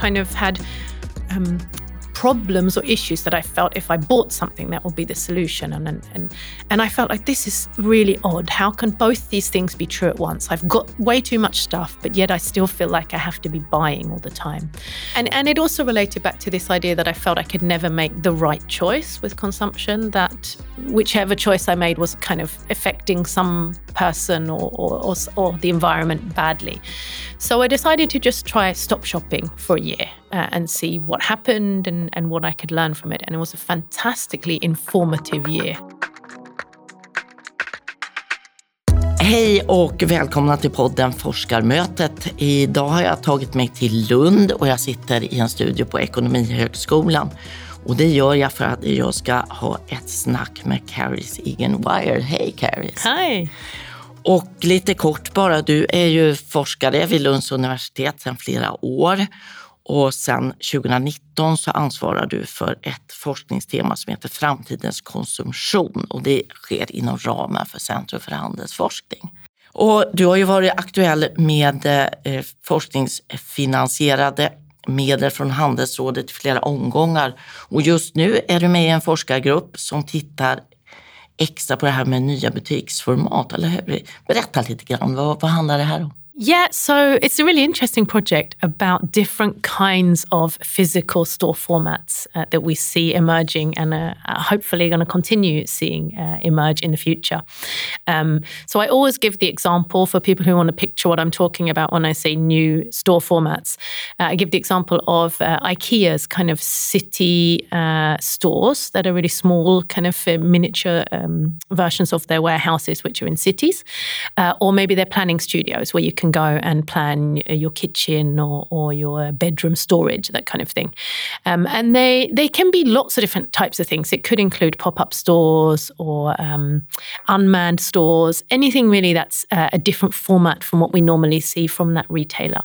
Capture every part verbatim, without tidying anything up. kind of had um, problems or issues that I felt if I bought something, that would be the solution. And, and, and, and I felt like this is really odd. How can both these things be true at once? I've got way too much stuff, but yet I still feel like I have to be buying all the time. And, and it also related back to this idea that I felt I could never make the right choice with consumption, that whichever choice I made was kind of affecting some person or, or, or, or the environment badly. So I decided to just try stop shopping for a year. Uh, and see what happened and, and what I could learn from it. And it was a fantastically informative year. Hej och välkomna till podden Forskarmötet. Idag har jag tagit mig till Lund och jag sitter i en studio på Ekonomihögskolan. Och det gör jag för att jag ska ha ett snack med Carys Egan-Wyer. Hej Carys! Hej! Och lite kort bara, du är ju forskare vid Lunds universitet sedan flera år. Och sen tjugonitton så ansvarar du för ett forskningstema som heter framtidens konsumtion. Och det sker inom ramen för Centrum för handelsforskning. Och du har ju varit aktuell med eh, forskningsfinansierade medel från Handelsrådet i flera omgångar. Och just nu är du med i en forskargrupp som tittar extra på det här med nya butiksformat, eller hur? Berätta lite grann, vad, vad handlar det här om? Yeah, so it's a really interesting project about different kinds of physical store formats uh, that we see emerging and uh, are hopefully going to continue seeing uh, emerge in the future. Um, so I always give the example for people who want to picture what I'm talking about when I say new store formats. Uh, I give the example of uh, IKEA's kind of city uh, stores that are really small, kind of miniature um, versions of their warehouses, which are in cities, uh, or maybe their planning studios where you can go and plan your kitchen or, or your bedroom storage, that kind of thing. Um, and they, they can be lots of different types of things. It could include pop-up stores or um, unmanned stores, anything really that's uh, a different format from what we normally see from that retailer.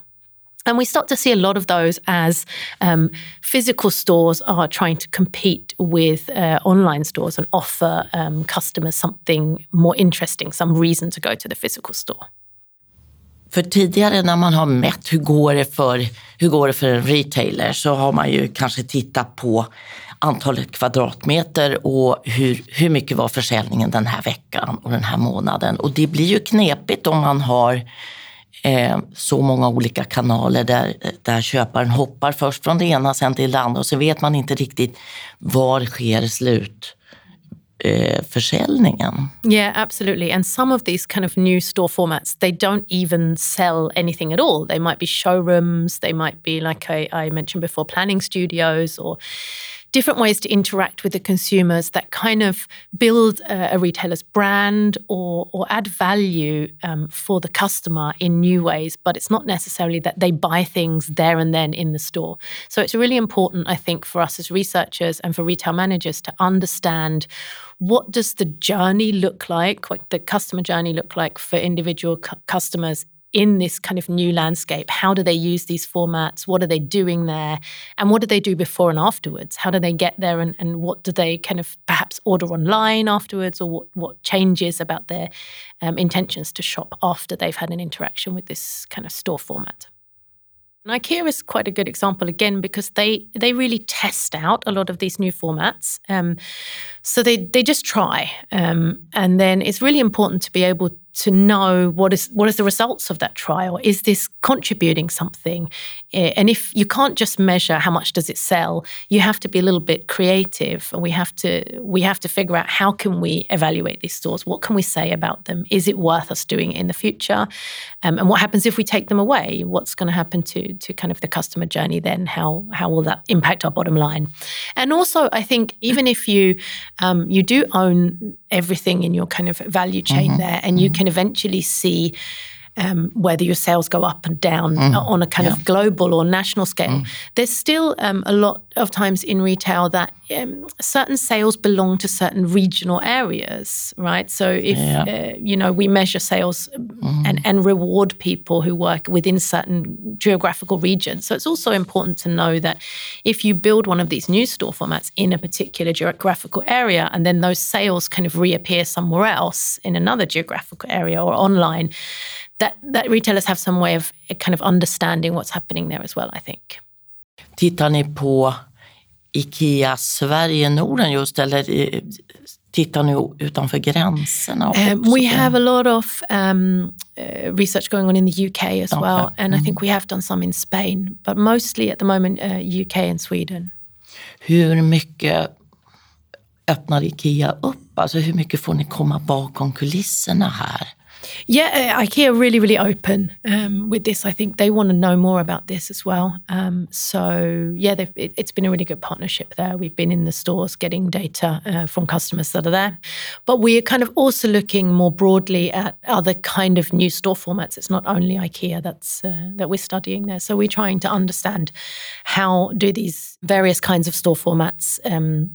And we start to see a lot of those as um, physical stores are trying to compete with uh, online stores and offer um, customers something more interesting, some reason to go to the physical store. För tidigare när man har mätt hur går det för, hur går det för en retailer, så har man ju kanske tittat på antalet kvadratmeter och hur, hur mycket var försäljningen den här veckan och den här månaden. Och det blir ju knepigt om man har eh, så många olika kanaler där, där köparen hoppar först från det ena sen till det andra. Och så vet man inte riktigt var sker slut. Försäljningen. Yeah, absolutely. And some of these kind of new store formats, they don't even sell anything at all. They might be showrooms, they might be, like I, I mentioned before, planning studios or different ways to interact with the consumers that kind of build a, a retailer's brand or, or add value um, for the customer in new ways, but it's not necessarily that they buy things there and then in the store. So it's really important, I think, for us as researchers and for retail managers to understand what does the journey look like, what the customer journey look like for individual cu- customers in this kind of new landscape. How do they use these formats? What are they doing there? And what do they do before and afterwards? How do they get there and, and what do they kind of perhaps order online afterwards, or what, what changes about their um, intentions to shop after they've had an interaction with this kind of store format? And IKEA is quite a good example, again, because they, they really test out a lot of these new formats. Um, so they, they just try. Um, and then it's really important to be able to know what is what is the results of that trial. Is this contributing something? And if you can't just measure how much does it sell, you have to be a little bit creative. And we have to we have to figure out how can we evaluate these stores? What can we say about them? Is it worth us doing it in the future? Um, and what happens if we take them away? What's going to happen to to kind of the customer journey then? How how will that impact our bottom line? And also, I think even if you um, you do own everything in your kind of value chain mm-hmm. there, and you can eventually see um, whether your sales go up and down mm. on a kind yeah. of global or national scale. Mm. There's still um, a lot of times in retail that um, certain sales belong to certain regional areas, right? So if, yeah. uh, you know, we measure sales mm. and, and reward people who work within certain geographical regions. So it's also important to know that if you build one of these new store formats in a particular geographical area and then those sales kind of reappear somewhere else in another geographical area or online, That, that retailers have some way of kind of understanding what's happening there as well, I think. Tittar ni på IKEA Sverige Norden just, eller tittar ni utanför gränserna också? Um, we have a lot of um, uh, research going on in the U K as okay. well, and mm. I think we have done some in Spain, but mostly at the moment uh, U K and Sweden. Hur mycket öppnar IKEA upp? Alltså hur mycket får ni komma bakom kulisserna här? Yeah, IKEA are really, really open um, with this. I think they want to know more about this as well. Um, so, yeah, they've, it, it's been a really good partnership there. We've been in the stores getting data uh, from customers that are there. But we are kind of also looking more broadly at other kind of new store formats. It's not only IKEA that's uh, that we're studying there. So we're trying to understand how do these various kinds of store formats um,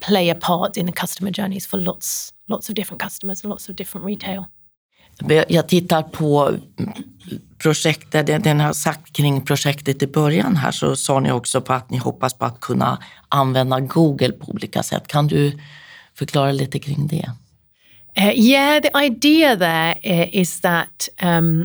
play a part in the customer journeys for lots, lots of different customers and lots of different retail. Jag tittar på projektet, den har sagt kring projektet i början här, så sa ni också på att ni hoppas på att kunna använda Google på olika sätt. Kan du förklara lite kring det? Uh, yeah, the idea there is that um,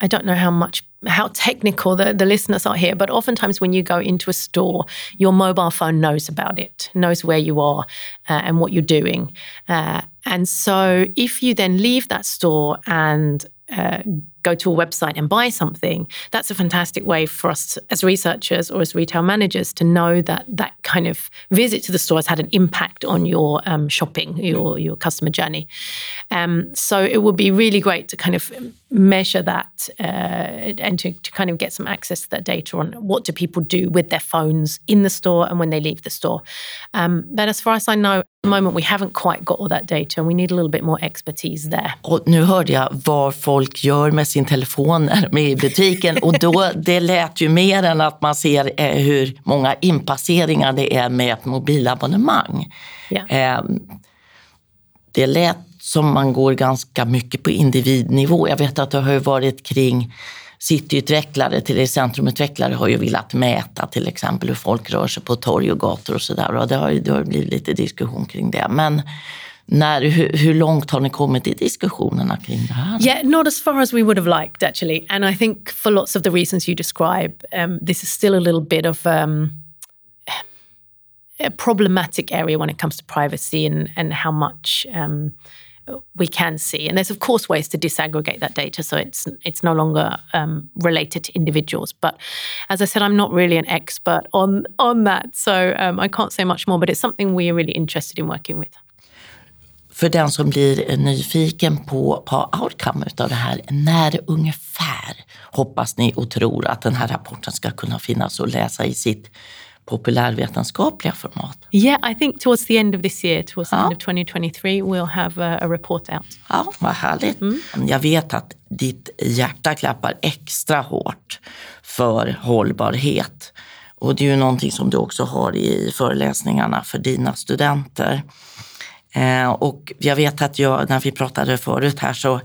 I don't know how much how technical the, the listeners are here, but oftentimes when you go into a store, your mobile phone knows about it, knows where you are uh, and what you're doing. Uh, and so if you then leave that store and uh, go to a website and buy something, that's a fantastic way for us as researchers or as retail managers to know that that kind of visit to the store has had an impact on your um, shopping, your your customer journey. Um, so it would be really great to kind of measure that uh, and to, to kind of get some access to that data on what do people do with their phones in the store and when they leave the store. Um, but as far as I know, at the moment we haven't quite got all that data and we need a little bit more expertise there. Och nu hörde jag vad folk gör med sin telefon med i butiken, och då det lät ju mer än att man ser eh, hur många inpasseringar det är med ett mobilabonnemang. Yeah. Eh, det lät som man går ganska mycket på individnivå. Jag vet att det har ju varit kring cityutvecklare, till centrumutvecklare har ju velat mäta till exempel hur folk rör sig på torg och gator och sådär, och det har ju det har blivit lite diskussion kring det, men När, hur, hur långt har ni kommit i diskussionerna kring det här? Yeah, not as far as we would have liked actually. And I think for lots of the reasons you describe, um, this is still a little bit of um, a problematic area when it comes to privacy and, and how much um, we can see. And there's of course ways to disaggregate that data so it's, it's no longer um, related to individuals. But as I said, I'm not really an expert on, on that. So um, I can't say much more, but it's something we're really interested in working with. För den som blir nyfiken på, på outcome av det här, när ungefär hoppas ni och tror att den här rapporten ska kunna finnas och läsa i sitt populärvetenskapliga format? Yeah, I think towards the end of this year, towards the ja. end of twenty twenty-three, we'll have a, a report out. Ja, vad härligt. Mm. Jag vet att ditt hjärta klappar extra hårt för hållbarhet. Och det är ju någonting som du också har i föreläsningarna för dina studenter. Eh, och jag vet att jag, när vi pratade förut här så,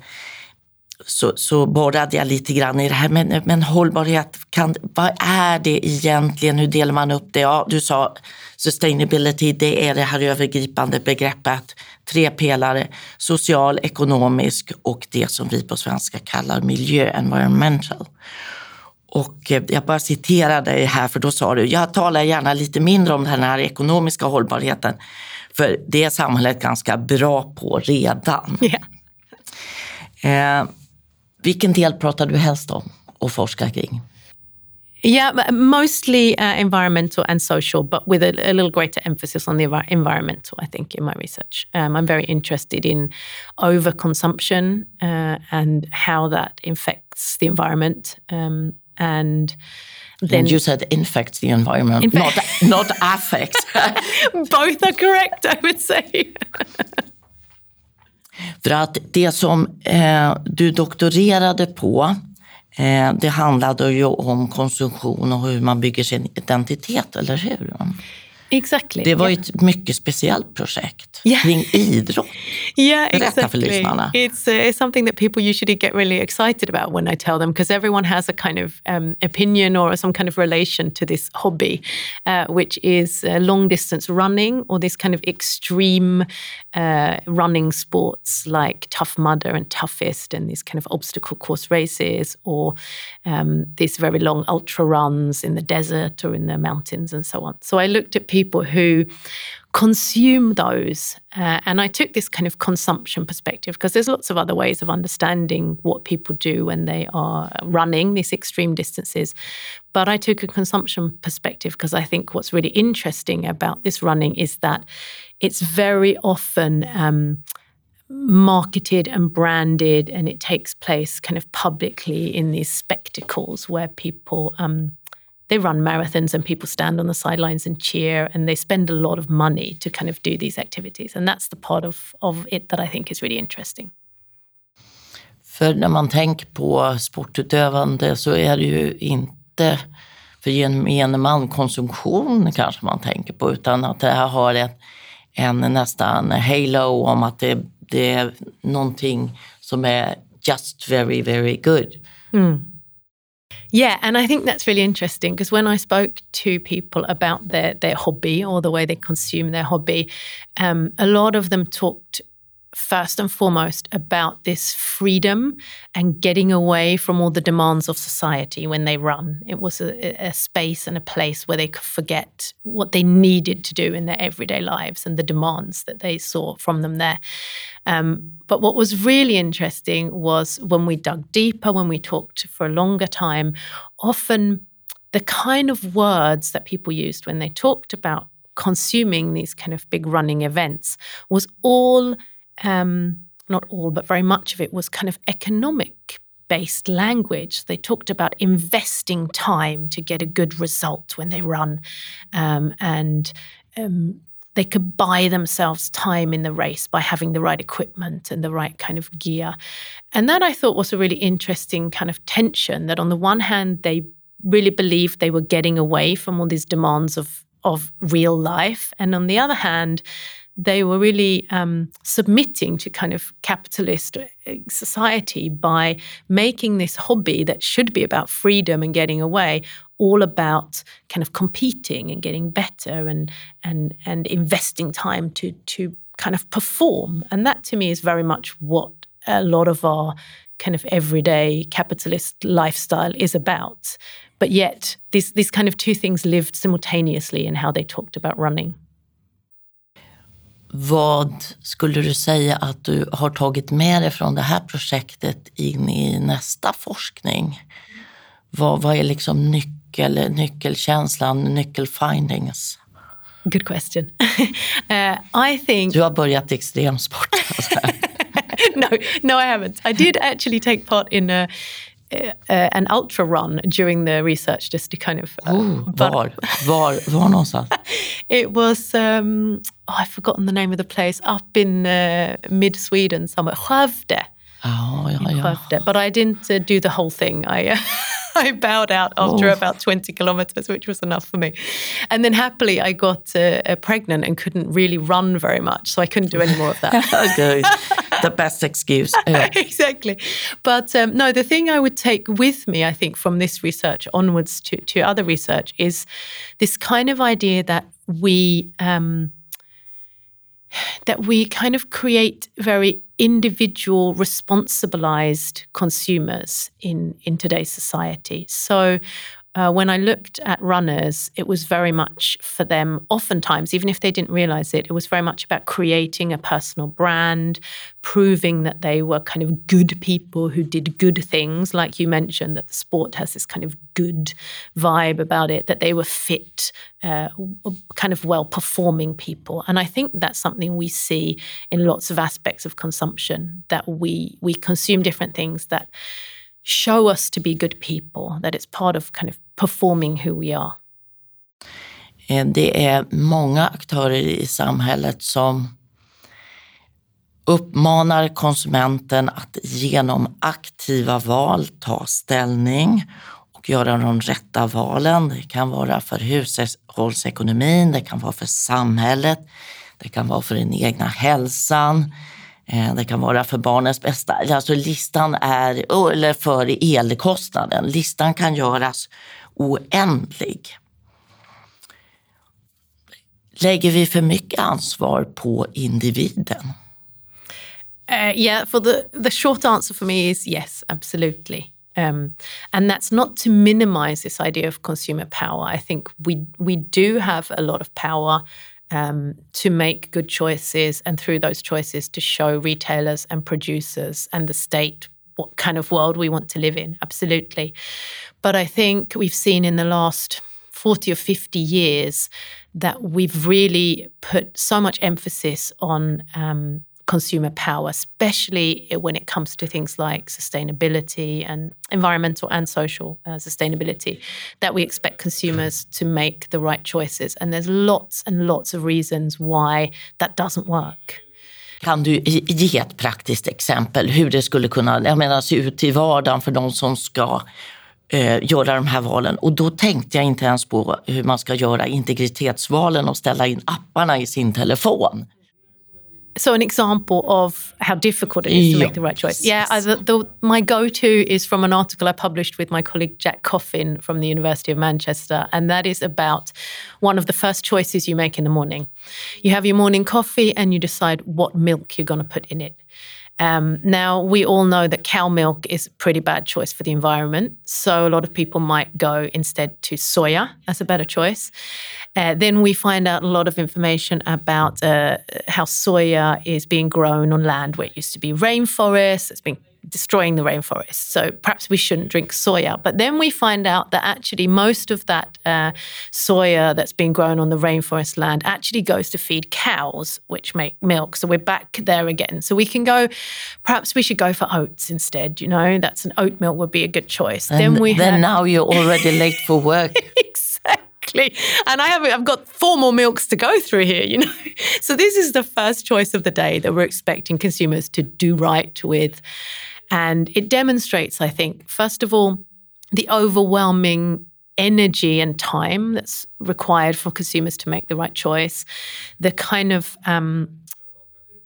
så, så borrade jag lite grann i det här. Men, men hållbarhet, kan, vad är det egentligen? Hur delar man upp det? Ja, du sa sustainability, det är det här övergripande begreppet. Tre pelare, social, ekonomisk och det som vi på svenska kallar miljö, environmental. Och jag bara citerar dig här, för då sa du, jag talar gärna lite mindre om den här ekonomiska hållbarheten. För det är samhället ganska bra på redan. Yeah. Eh, vilken del pratar du helst om och forskar kring? Yeah, mostly uh, environmental and social, but with a, a little greater emphasis on the environmental, I think, in my research. Um, I'm very interested in overconsumption uh, and how that infects the environment. Um, and... Then and you said infects the environment, infect- not, not affects. Both are correct, I would say. För att det som eh, du doktorerade på, eh, det handlade ju om konsumtion och hur man bygger sin identitet, eller hur? Exactly, det var yeah. ett mycket speciellt projekt yeah. kring idrott. Yeah, exactly. It's, uh, it's something that people usually get really excited about when I tell them, because everyone has a kind of um, opinion or some kind of relation to this hobby, uh, which is uh, long distance running or this kind of extreme uh, running sports like Tough Mudder and Toughest and these kind of obstacle course races or um, these very long ultra runs in the desert or in the mountains and so on. So I looked at people people who consume those. Uh, and I took this kind of consumption perspective because there's lots of other ways of understanding what people do when they are running these extreme distances. But I took a consumption perspective because I think what's really interesting about this running is that it's very often um, marketed and branded, and it takes place kind of publicly in these spectacles where people... Um, They run marathons and people stand on the sidelines and cheer, and they spend a lot of money to kind of do these activities. And that's the part of, of it that I think is really interesting. För när man tänker på sportutövande så är det ju inte för gemene man konsumtion kanske man tänker på, utan att det här har ett, en nästan halo om att det, det är någonting som är just very, very good. Mm. Yeah, and I think that's really interesting because when I spoke to people about their, their hobby or the way they consume their hobby, um, a lot of them talked first and foremost about this freedom and getting away from all the demands of society when they run. It was a, a space and a place where they could forget what they needed to do in their everyday lives and the demands that they saw from them there. Um, but what was really interesting was when we dug deeper, when we talked for a longer time, often the kind of words that people used when they talked about consuming these kind of big running events was all... Um, not all, but very much of it was kind of economic-based language. They talked about investing time to get a good result when they run, um, and um, they could buy themselves time in the race by having the right equipment and the right kind of gear. And that I thought was a really interesting kind of tension, that on the one hand, they really believed they were getting away from all these demands of, of real life, and on the other hand, they were really um, submitting to kind of capitalist society by making this hobby that should be about freedom and getting away all about kind of competing and getting better and and and investing time to to kind of perform. And that to me is very much what a lot of our kind of everyday capitalist lifestyle is about. But yet these these kind of two things lived simultaneously in how they talked about running. Vad skulle du säga att du har tagit med dig från det här projektet in i nästa forskning? Vad, vad är liksom nyckel, nyckelkänslan, nyckelfindings? Good question. uh, I think... Du har börjat extremsport. no, no, I haven't. I did actually take part in a... Uh, an ultra run during the research just to kind of... Uh, Ooh, but var? Var, var någonstans? It was, um, oh, I've forgotten the name of the place, up in uh, mid-Sweden somewhere, Skövde. Oh, yeah, Skövde. Yeah. But I didn't uh, do the whole thing. I uh, I bowed out after oh. about twenty kilometers, which was enough for me. And then happily I got uh, pregnant and couldn't really run very much, so I couldn't do any more of that. Okay. The best excuse. Yeah. Exactly. But um, no, the thing I would take with me, I think, from this research onwards to, to other research is this kind of idea that we um, that we kind of create very individual, responsibilized consumers in, in today's society. So uh, when I looked at runners, it was very much for them, oftentimes, even if they didn't realize it, it was very much about creating a personal brand, proving that they were kind of good people who did good things, like you mentioned, that the sport has this kind of good vibe about it, that they were fit, uh, kind of well-performing people. And I think that's something we see in lots of aspects of consumption, that we we consume different things that show us to be good people, that it's part of kind of performing who we are. Det är många aktörer i samhället som uppmanar konsumenten att genom aktiva val ta ställning och göra de rätta valen. Det kan vara för hushållsekonomin, det kan vara för samhället, det kan vara för den egna hälsan, det kan vara för barnens bästa. Alltså listan är, eller för elkostnaden, listan kan göras oändlig. Lägger vi för mycket ansvar på individen? Uh, yeah, for the, the short answer for me is yes, absolutely. Um, and that's not to minimize this idea of consumer power. I think we we do have a lot of power um, to make good choices, and through those choices to show retailers and producers and the state what kind of world we want to live in, absolutely. But I think we've seen in the last forty or fifty years that we've really put so much emphasis on um, consumer power, especially when it comes to things like sustainability and environmental and social uh, sustainability, that we expect consumers to make the right choices. And there's lots and lots of reasons why that doesn't work. Kan du ge ett praktiskt exempel hur det skulle kunna, jag menar, se ut i vardagen för de som ska eh, göra de här valen? Och då tänkte jag inte ens på hur man ska göra integritetsvalen och ställa in apparna i sin telefon. So an example of how difficult it is to make the right choice. Yeah, I, the, the, my go-to is from an article I published with my colleague Jack Coffin from the University of Manchester, and that is about one of the first choices you make in the morning. You have your morning coffee and you decide what milk you're going to put in it. Um, now, we all know that cow milk is a pretty bad choice for the environment, so a lot of people might go instead to soya as a better choice. Uh, then we find out a lot of information about uh, how soya is being grown on land where it used to be rainforest. It's been destroying the rainforest, so perhaps we shouldn't drink soya. But then we find out that actually most of that uh, soya that's been grown on the rainforest land actually goes to feed cows, which make milk. So we're back there again. So we can go, perhaps we should go for oats instead, you know, that's an oat milk would be a good choice. And then we then have... now you're already late for work. Exactly. And I have, I've got four more milks to go through here, you know. So this is the first choice of the day that we're expecting consumers to do right with. And it demonstrates, I think, first of all, the overwhelming energy and time that's required for consumers to make the right choice, the kind of... Um,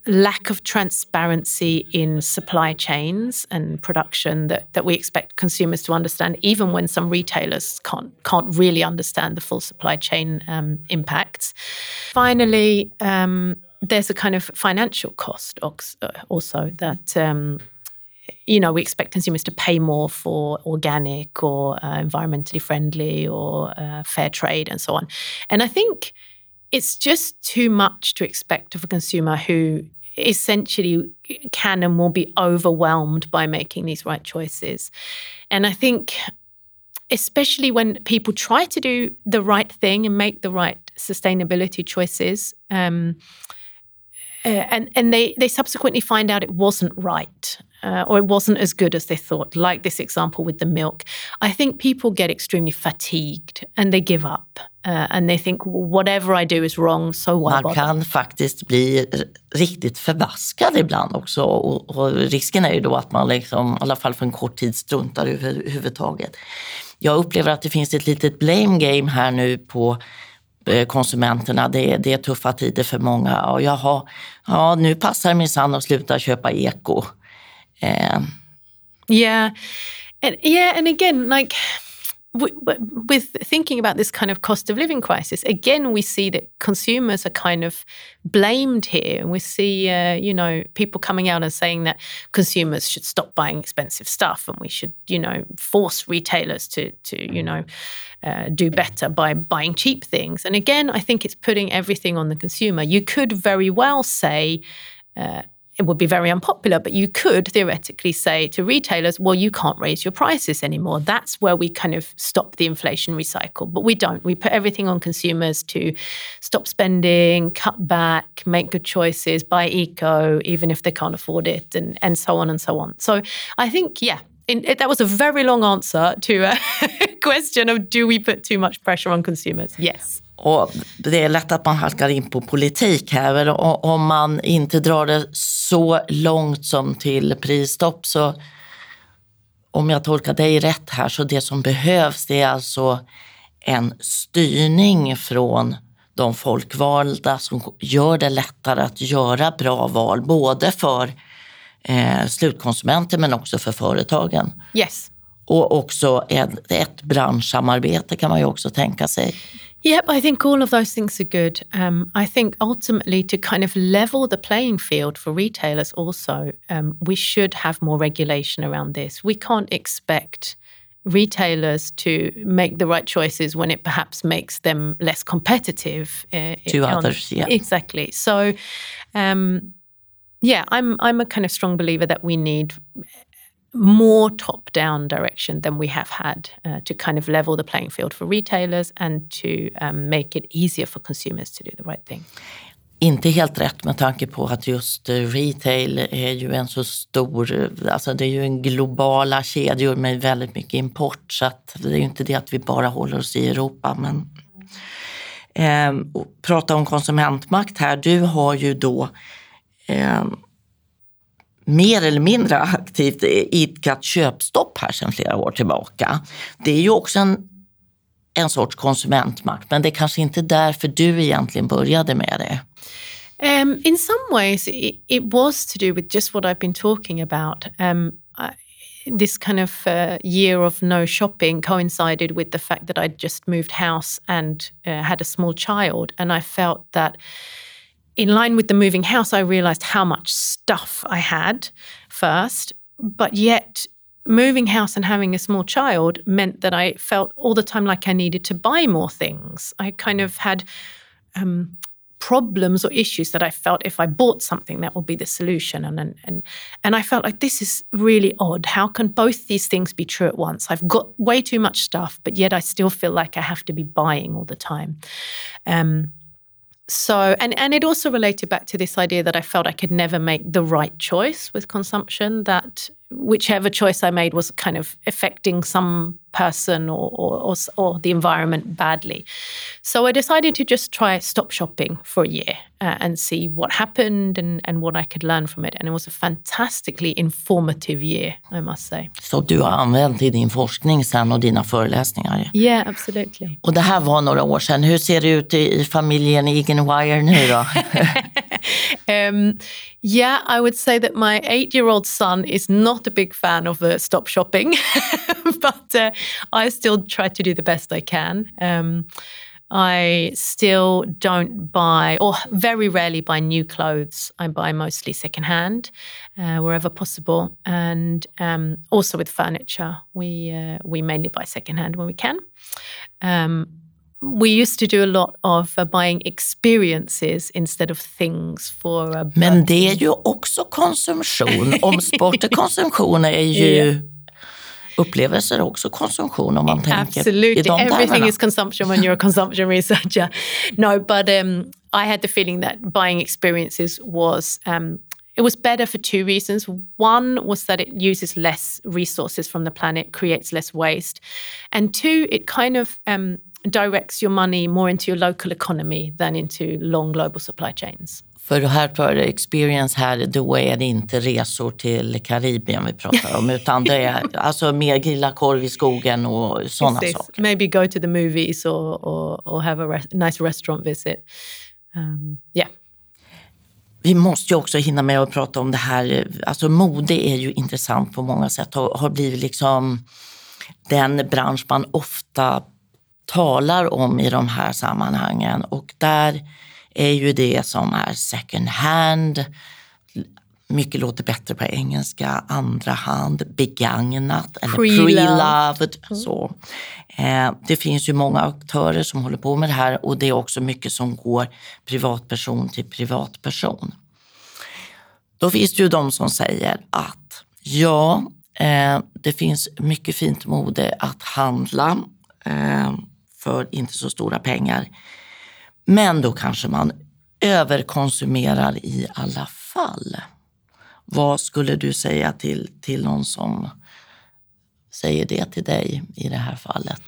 lack of transparency in supply chains and production that, that we expect consumers to understand, even when some retailers can't can't really understand the full supply chain um, impacts. Finally, um, there's a kind of financial cost also that, um, you know, we expect consumers to pay more for organic or uh, environmentally friendly or uh, fair trade and so on. And I think it's just too much to expect of a consumer who essentially can and will be overwhelmed by making these right choices. And I think especially when people try to do the right thing and make the right sustainability choices, um, uh, and, and they, they subsequently find out it wasn't right uh, or it wasn't as good as they thought, like this example with the milk, I think people get extremely fatigued and they give up. Uh, and they think whatever I do is wrong, so why bother? Man kan faktiskt bli riktigt förbaskad ibland också, och, och risken är ju då att man liksom, i alla fall för en kort tid, struntar överhuvudtaget. Jag upplever att det finns ett litet blame game här nu på konsumenterna. Det, det är tuffa tider för många, och jaha, ja, nu passar minsann att sluta köpa eko. Ja, uh. yeah. yeah, and again, like... With thinking about this kind of cost of living crisis, again, we see that consumers are kind of blamed here. And we see, uh, you know, people coming out and saying that consumers should stop buying expensive stuff and we should, you know, force retailers to, to you know, uh, do better by buying cheap things. And again, I think it's putting everything on the consumer. You could very well say... Uh, It would be very unpopular, but you could theoretically say to retailers, well, you can't raise your prices anymore. That's where we kind of stop the inflationary cycle. But we don't. We put everything on consumers to stop spending, cut back, make good choices, buy eco, even if they can't afford it, and, and so on and so on. So I think, yeah, in, it, that was a very long answer to a question of do we put too much pressure on consumers? Yes. Och det är lätt att man halkar in på politik här. Och om man inte drar det så långt som till prisstopp, så om jag tolkar dig rätt här, så det som behövs det är alltså en styrning från de folkvalda som gör det lättare att göra bra val, både för eh, slutkonsumenter men också för företagen. Yes. Och också ett, ett branschsamarbete kan man ju också tänka sig. Yep, I think all of those things are good. Um, I think ultimately to kind of level the playing field for retailers also, um, we should have more regulation around this. We can't expect retailers to make the right choices when it perhaps makes them less competitive. Uh, to others, on, yeah. Exactly. So, um, yeah, I'm I'm a kind of strong believer that we need more top-down direction than we have had uh, to kind of level the playing field for retailers and to um, make it easier for consumers to do the right thing. Inte helt rätt med tanke på att just retail är ju en så stor, alltså det är ju en globala kedjor med väldigt mycket import, så att det är ju inte det att vi bara håller oss i Europa. Men eh, prata om konsumentmakt här, du har ju då eh, mer eller mindre aktivt idkat köpstopp här sedan flera år tillbaka. Det är ju också en, en sorts konsumentmakt, men det är kanske inte därför du egentligen började med det. Um, in some ways it, it was to do with just what I've been talking about. Um, I, this kind of uh, year of no shopping coincided with the fact that I'd just moved house and uh, had a small child, and I felt that in line with the moving house, I realized how much stuff I had first, but yet moving house and having a small child meant that I felt all the time like I needed to buy more things. I kind of had um, problems or issues that I felt if I bought something, that would be the solution. And, and, and I felt like this is really odd. How can both these things be true at once? I've got way too much stuff, but yet I still feel like I have to be buying all the time. Um So, and, and it also related back to this idea that I felt I could never make the right choice with consumption, that whichever choice I made was kind of affecting some person or, or, or the environment badly. So I decided to just try stop shopping for a year uh, and see what happened and, and what I could learn from it. And it was a fantastically informative year, I must say. Så du har använt i din forskning sen och dina föreläsningar? Ja, yeah, absolutely. Och det här var några år sedan. Hur ser det ut i familjen Egan-Wyer nu då? um, yeah, I would say that my eight-year-old son is not a big fan of the stop shopping, but uh, I still try to do the best I can. Um, I still don't buy, or very rarely buy new clothes. I buy mostly secondhand uh, wherever possible. And um, also with furniture, we uh, we mainly buy secondhand when we can. Um, we used to do a lot of uh, buying experiences instead of things for... Uh, Men det är ju också konsumtion. Omsport och konsumtion är ju... Yeah. Upplevelser också konsumtion om man Absolutely. Tänker i de termerna. Everything is consumption when you're a consumption researcher. No, but um, I had the feeling that buying experiences was, um, it was better for two reasons. One was that it uses less resources from the planet, creates less waste. And two, it kind of um, directs your money more into your local economy than into long global supply chains. För här pratar experience här, då är det inte resor till Karibien vi pratar om, utan det är alltså mer grilla korv i skogen och sådana saker. Maybe go to the movies or, or, or have a res- nice restaurant visit. Um, yeah. Vi måste ju också hinna med att prata om det här. Alltså mode är ju intressant på många sätt. Har, har blivit liksom den bransch man ofta talar om i de här sammanhangen, och där är ju det som är second hand, mycket låter bättre på engelska, andra hand, begagnat eller pre-loved. Mm. Så. Eh, det finns ju många aktörer som håller på med det här, och det är också mycket som går privatperson till privatperson. Då finns det ju de som säger att ja, eh, det finns mycket fint mode att handla eh, för inte så stora pengar. Men då kanske man överkonsumerar i alla fall. Vad skulle du säga till, till någon som säger det till dig i det här fallet?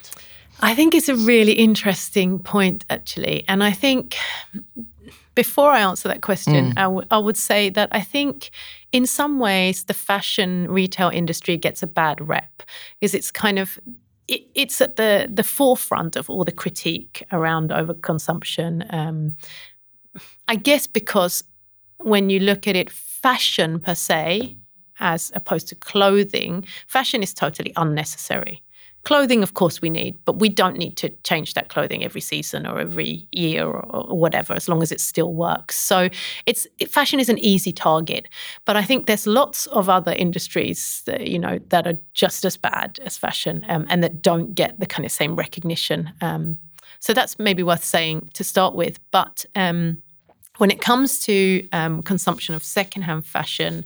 I think it's a really interesting point actually. And I think Before I answer that question, mm. I, w- I would say that I think in some ways the fashion retail industry gets a bad rep because it's kind of, it, it's at the, the forefront of all the critique around overconsumption. Um, I guess because when you look at it, fashion per se, as opposed to clothing, fashion is totally unnecessary. Clothing, of course, we need, but we don't need to change that clothing every season or every year or, or whatever, as long as it still works. So it's it, fashion is an easy target. But I think there's lots of other industries that, you know, that are just as bad as fashion um, and that don't get the kind of same recognition. Um, so that's maybe worth saying to start with. But um, when it comes to um, consumption of secondhand fashion,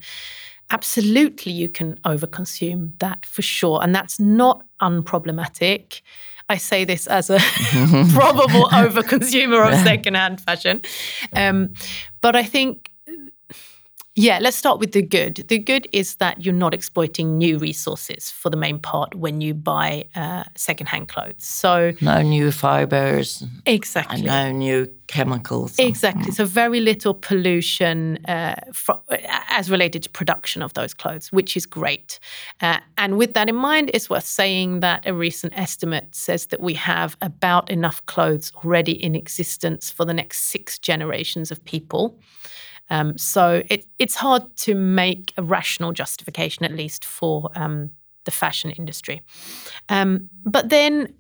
absolutely, you can overconsume that for sure. And that's not unproblematic. I say this as a probable overconsumer of secondhand fashion. Um, but I think, yeah, let's start with the good. The good is that you're not exploiting new resources for the main part when you buy uh, secondhand clothes. So no new fibers. Exactly. No new chemicals. Exactly. Mm. So very little pollution uh, for, as related to production of those clothes, which is great. Uh, and with that in mind, it's worth saying that a recent estimate says that we have about enough clothes already in existence for the next six generations of people. Um, so it, it's hard to make a rational justification, at least for um, the fashion industry. Um, but then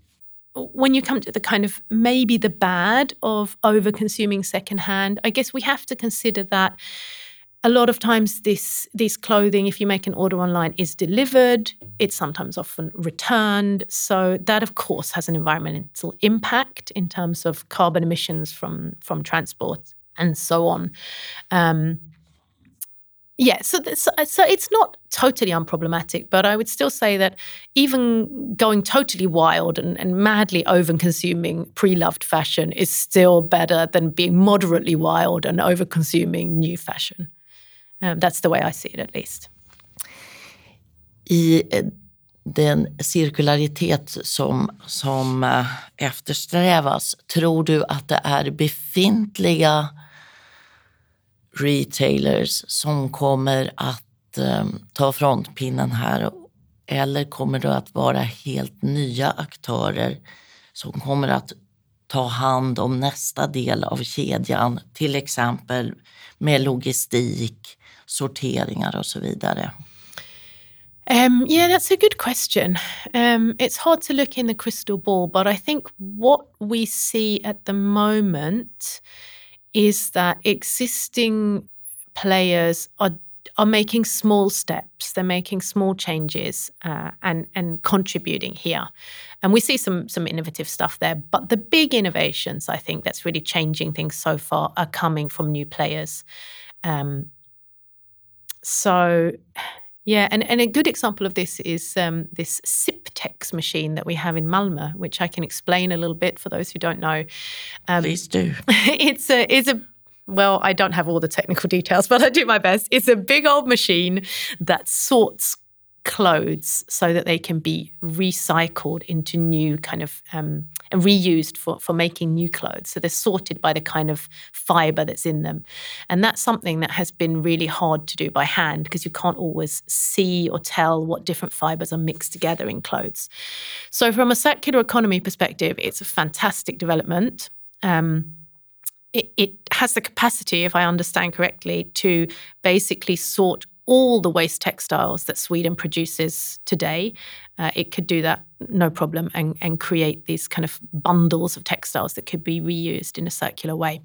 when you come to the kind of maybe the bad of over-consuming secondhand, I guess we have to consider that a lot of times this, this clothing, if you make an order online, is delivered. It's sometimes often returned. So that, of course, has an environmental impact in terms of carbon emissions from, from transport and so on. Um, yeah, so, th- so so it's not totally unproblematic, but I would still say that even going totally wild and, and madly over-consuming pre-loved fashion is still better than being moderately wild and over-consuming new fashion. Um, that's the way I see it, at least. I den cirkularitet som, som eftersträvas, tror du att det är befintliga retailers som kommer att eh, ta frontpinnen här, eller kommer det att vara helt nya aktörer som kommer att ta hand om nästa del av kedjan, till exempel med logistik, sorteringar och så vidare? Um, yeah, that's a good question. Um, it's hard to look in the crystal ball, but I think what we see at the moment is that existing players are are making small steps. They're making small changes uh, and and contributing here. And we see some some innovative stuff there. But the big innovations, I think, that's really changing things so far are coming from new players. Um, so... Yeah, and, and a good example of this is um, this Siptex machine that we have in Malmö, which I can explain a little bit for those who don't know. Um, Please do. It's a, it's a, well, I don't have all the technical details, but I do my best. It's a big old machine that sorts clothes so that they can be recycled into new kind of, um, and reused for, for making new clothes. So they're sorted by the kind of fiber that's in them. And that's something that has been really hard to do by hand because you can't always see or tell what different fibers are mixed together in clothes. So from a circular economy perspective, it's a fantastic development. Um, it, it has the capacity, if I understand correctly, to basically sort all the waste textiles that Sweden produces today. Uh, it could do that, no problem, and, and create these kind of bundles of textiles that could be reused in a circular way.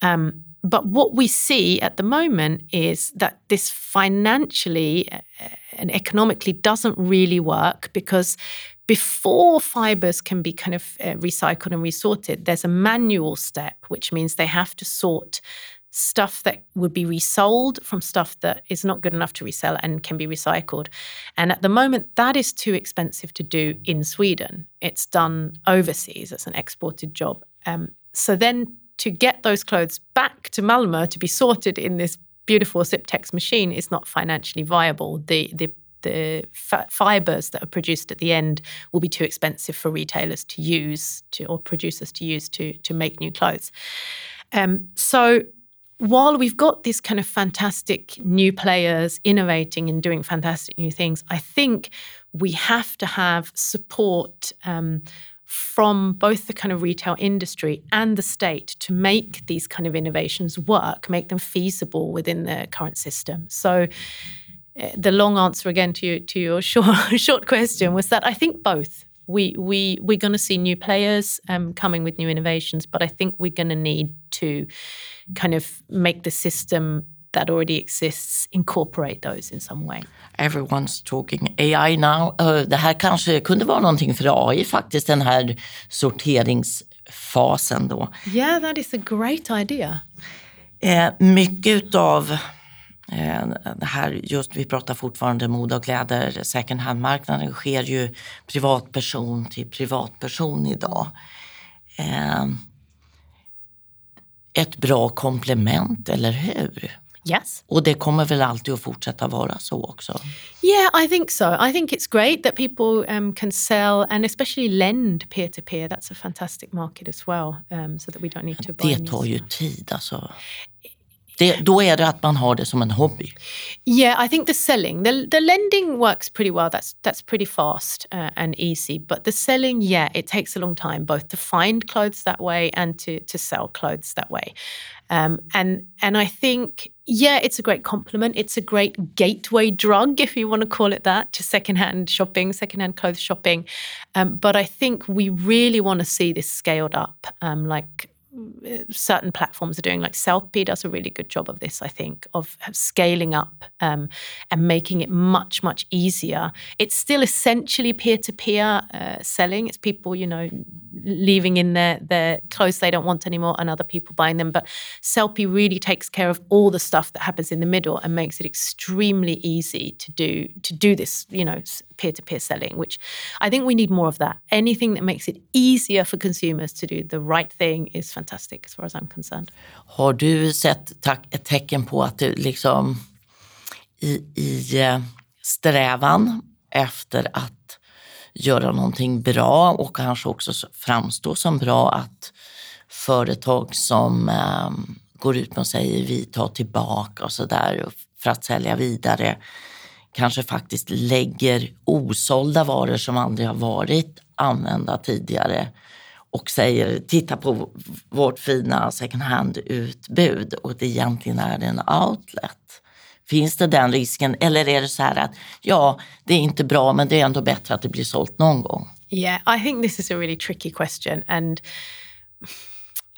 Um, but what we see at the moment is that this financially and economically doesn't really work because before fibers can be kind of uh, recycled and resorted, there's a manual step, which means they have to sort stuff that would be resold from stuff that is not good enough to resell and can be recycled. And at the moment, that is too expensive to do in Sweden. It's done overseas as an exported job. Um, so then to get those clothes back to Malmö to be sorted in this beautiful Siptex machine is not financially viable. The the the f- fibers that are produced at the end will be too expensive for retailers to use to or producers to use to, to make new clothes. Um, so while we've got this kind of fantastic new players innovating and doing fantastic new things, I think we have to have support um, from both the kind of retail industry and the state to make these kind of innovations work, make them feasible within the current system. So uh, the long answer again to, you, to your short, short question was that I think both. We, we, we're going to see new players um, coming with new innovations, but I think we're going to need to kind of make the system that already exists incorporate those in some way. Everyone's talking A I now. Uh, det här kanske kunde vara någonting för A I faktiskt, den här sorteringsfasen då. Yeah, that is a great idea. Eh, mycket utav eh, det här, just vi pratar fortfarande mode och kläder, second hand-marknaden sker ju privatperson till privatperson idag. Eh, ett bra komplement, eller hur? Yes. Och det kommer väl alltid att fortsätta vara så också? Yeah, I think so. I think it's great that people um, can sell and especially lend peer-to-peer. That's a fantastic market as well. Um, so that we don't need to buy. Det tar ju tid alltså. Det, då är det att man har det som en hobby. Yeah, I think the selling, the, the lending works pretty well. That's, that's pretty fast uh, and easy. But the selling, yeah, it takes a long time, both to find clothes that way and to, to sell clothes that way. Um, and, and I think, yeah, it's a great compliment. It's a great gateway drug, if you want to call it that, to secondhand shopping, secondhand clothes shopping. Um, but I think we really want to see this scaled up, um, like certain platforms are doing, like Sellpy does a really good job of this, I think, of scaling up um, and making it much, much easier. It's still essentially peer-to-peer uh, selling. It's people, you know, leaving in their, their clothes they don't want anymore and other people buying them. But Sellpy really takes care of all the stuff that happens in the middle and makes it extremely easy to do, to do this, you know, peer-to-peer selling, which I think we need more of that. Anything that makes it easier for consumers to do the right thing is fantastic. Fantastic, as far as I'm concerned. Har du sett ett tecken på att du liksom i, i strävan efter att göra någonting bra och kanske också framstå som bra, att företag som um, går ut och säger vi tar tillbaka och sådär för att sälja vidare kanske faktiskt lägger osålda varor som aldrig har varit använda tidigare och säger, titta på vårt fina second hand-utbud och det egentligen är en outlet. Finns det den risken? Eller är det så här att, ja, det är inte bra men det är ändå bättre att det blir sålt någon gång? Yeah, I think this is a really tricky question. And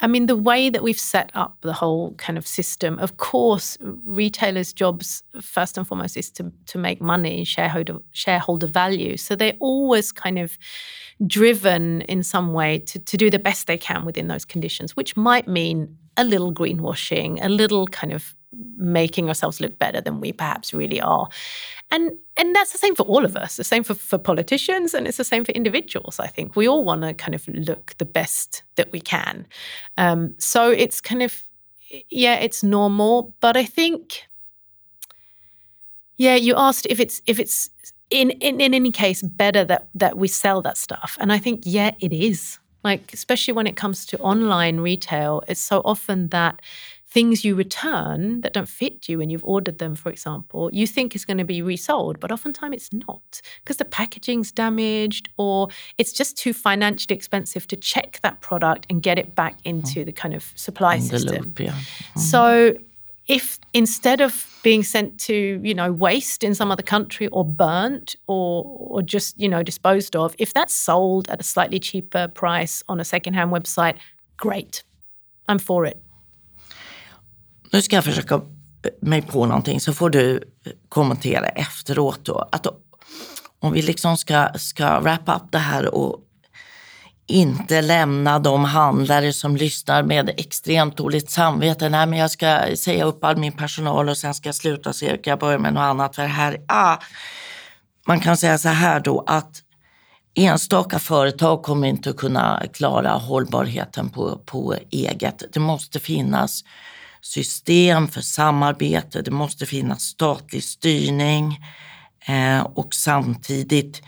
I mean, the way that we've set up the whole kind of system, of course, retailers' jobs, first and foremost, is to, to make money and shareholder, shareholder value. So they're always kind of driven in some way to, to do the best they can within those conditions, which might mean a little greenwashing, a little kind of making ourselves look better than we perhaps really are. And and that's the same for all of us, the same for, for politicians, and it's the same for individuals, I think. We all want to kind of look the best that we can. Um, so it's kind of, yeah, it's normal. But I think, yeah, you asked if it's if it's in, in, in any case better that, that we sell that stuff. And I think, yeah, it is. Like, especially when it comes to online retail, it's so often that things you return that don't fit you and you've ordered them, for example, you think is going to be resold, but oftentimes it's not because the packaging's damaged or it's just too financially expensive to check that product and get it back into mm. the kind of supply and system. Loop, yeah. mm. So if instead of being sent to, you know, waste in some other country or burnt or or just, you know, disposed of, if that's sold at a slightly cheaper price on a secondhand website, great. I'm for it. Nu ska jag försöka mig på någonting så får du kommentera efteråt då. Att om vi liksom ska, ska wrap up det här och inte lämna de handlare som lyssnar med extremt dåligt samvete. Nej, men jag ska säga upp all min personal och sen ska jag sluta cirka, börja med något annat. För det här, ah, man kan säga så här då att enstaka företag kommer inte kunna klara hållbarheten på, på eget. Det måste finnas system för samarbete, det måste finnas statlig styrning eh, och samtidigt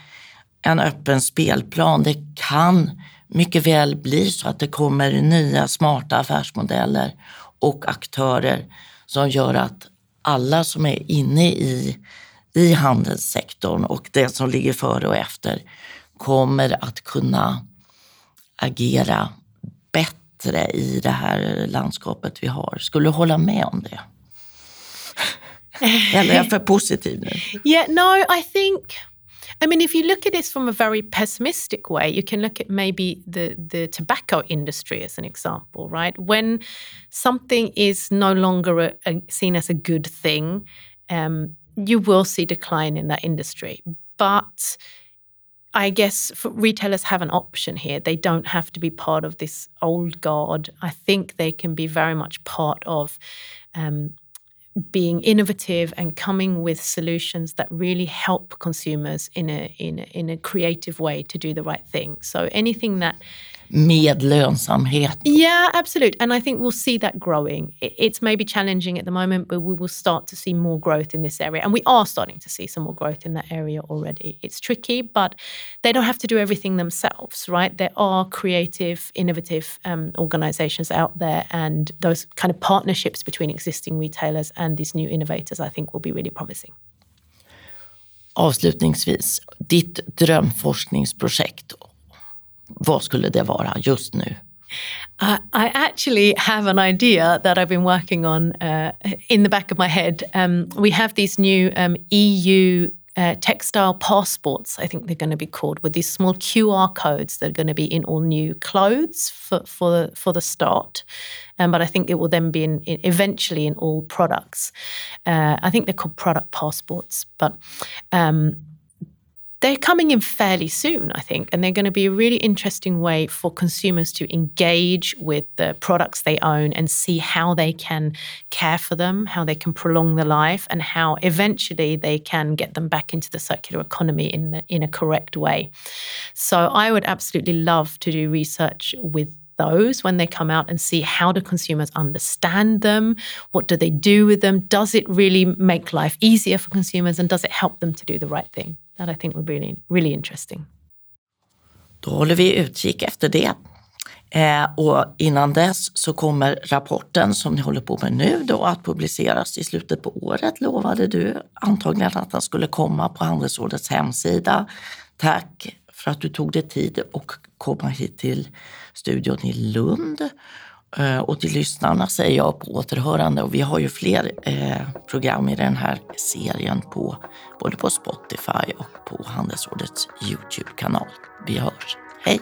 en öppen spelplan. Det kan mycket väl bli så att det kommer nya smarta affärsmodeller och aktörer som gör att alla som är inne i, i handelssektorn och det som ligger före och efter kommer att kunna agera bättre i det här landskapet vi har. Skulle du hålla med om det? Eller är jag för positiv nu? Yeah, no, I think... I mean, if you look at this from a very pessimistic way, you can look at maybe the, the tobacco industry as an example, right? When something is no longer a, a, seen as a good thing, um, you will see decline in that industry. But I guess retailers have an option here. They don't have to be part of this old guard. I think they can be very much part of... Um, being innovative and coming with solutions that really help consumers in a, in a, in a creative way to do the right thing. So anything that... Med lönsamhet. Yeah, absolutely. And I think we'll see that growing. It's maybe challenging at the moment, but we will start to see more growth in this area. And we are starting to see some more growth in that area already. It's tricky, but they don't have to do everything themselves, right? There are creative, innovative um, organizations out there, and those kind of partnerships between existing retailers and these new innovators, I think, will be really promising. Avslutningsvis, ditt drömforskningsprojekt, vad skulle det vara just nu? Uh, I actually have an idea that I've been working on uh, in the back of my head. Um, we have these new um, E U uh, textile passports, I think they're going to be called, with these small Q R codes that are going to be in all new clothes for, for, the, for the start. Um, but I think it will then be in, in, eventually in all products. Uh, I think they're called product passports. But... Um, They're coming in fairly soon, I think, and they're going to be a really interesting way for consumers to engage with the products they own and see how they can care for them, how they can prolong their life, and how eventually they can get them back into the circular economy in the, in a correct way. So I would absolutely love to do research with those when they come out and see how do consumers understand them, what do they do with them, does it really make life easier for consumers, and does it help them to do the right thing? That I think would be really, really interesting. Då håller vi utkik efter det. Eh, och innan dess så kommer rapporten som ni håller på med nu då att publiceras i slutet på året. Lovade du antagligen att den skulle komma på Handelsrådets hemsida. Tack för att du tog dig tid och komma hit till studion i Lund. Eh, och till lyssnarna säger jag på återhörande. Och vi har ju fler eh, program i den här serien på både på Spotify och på Handelsrådets YouTube-kanal. Vi hörs. Hej!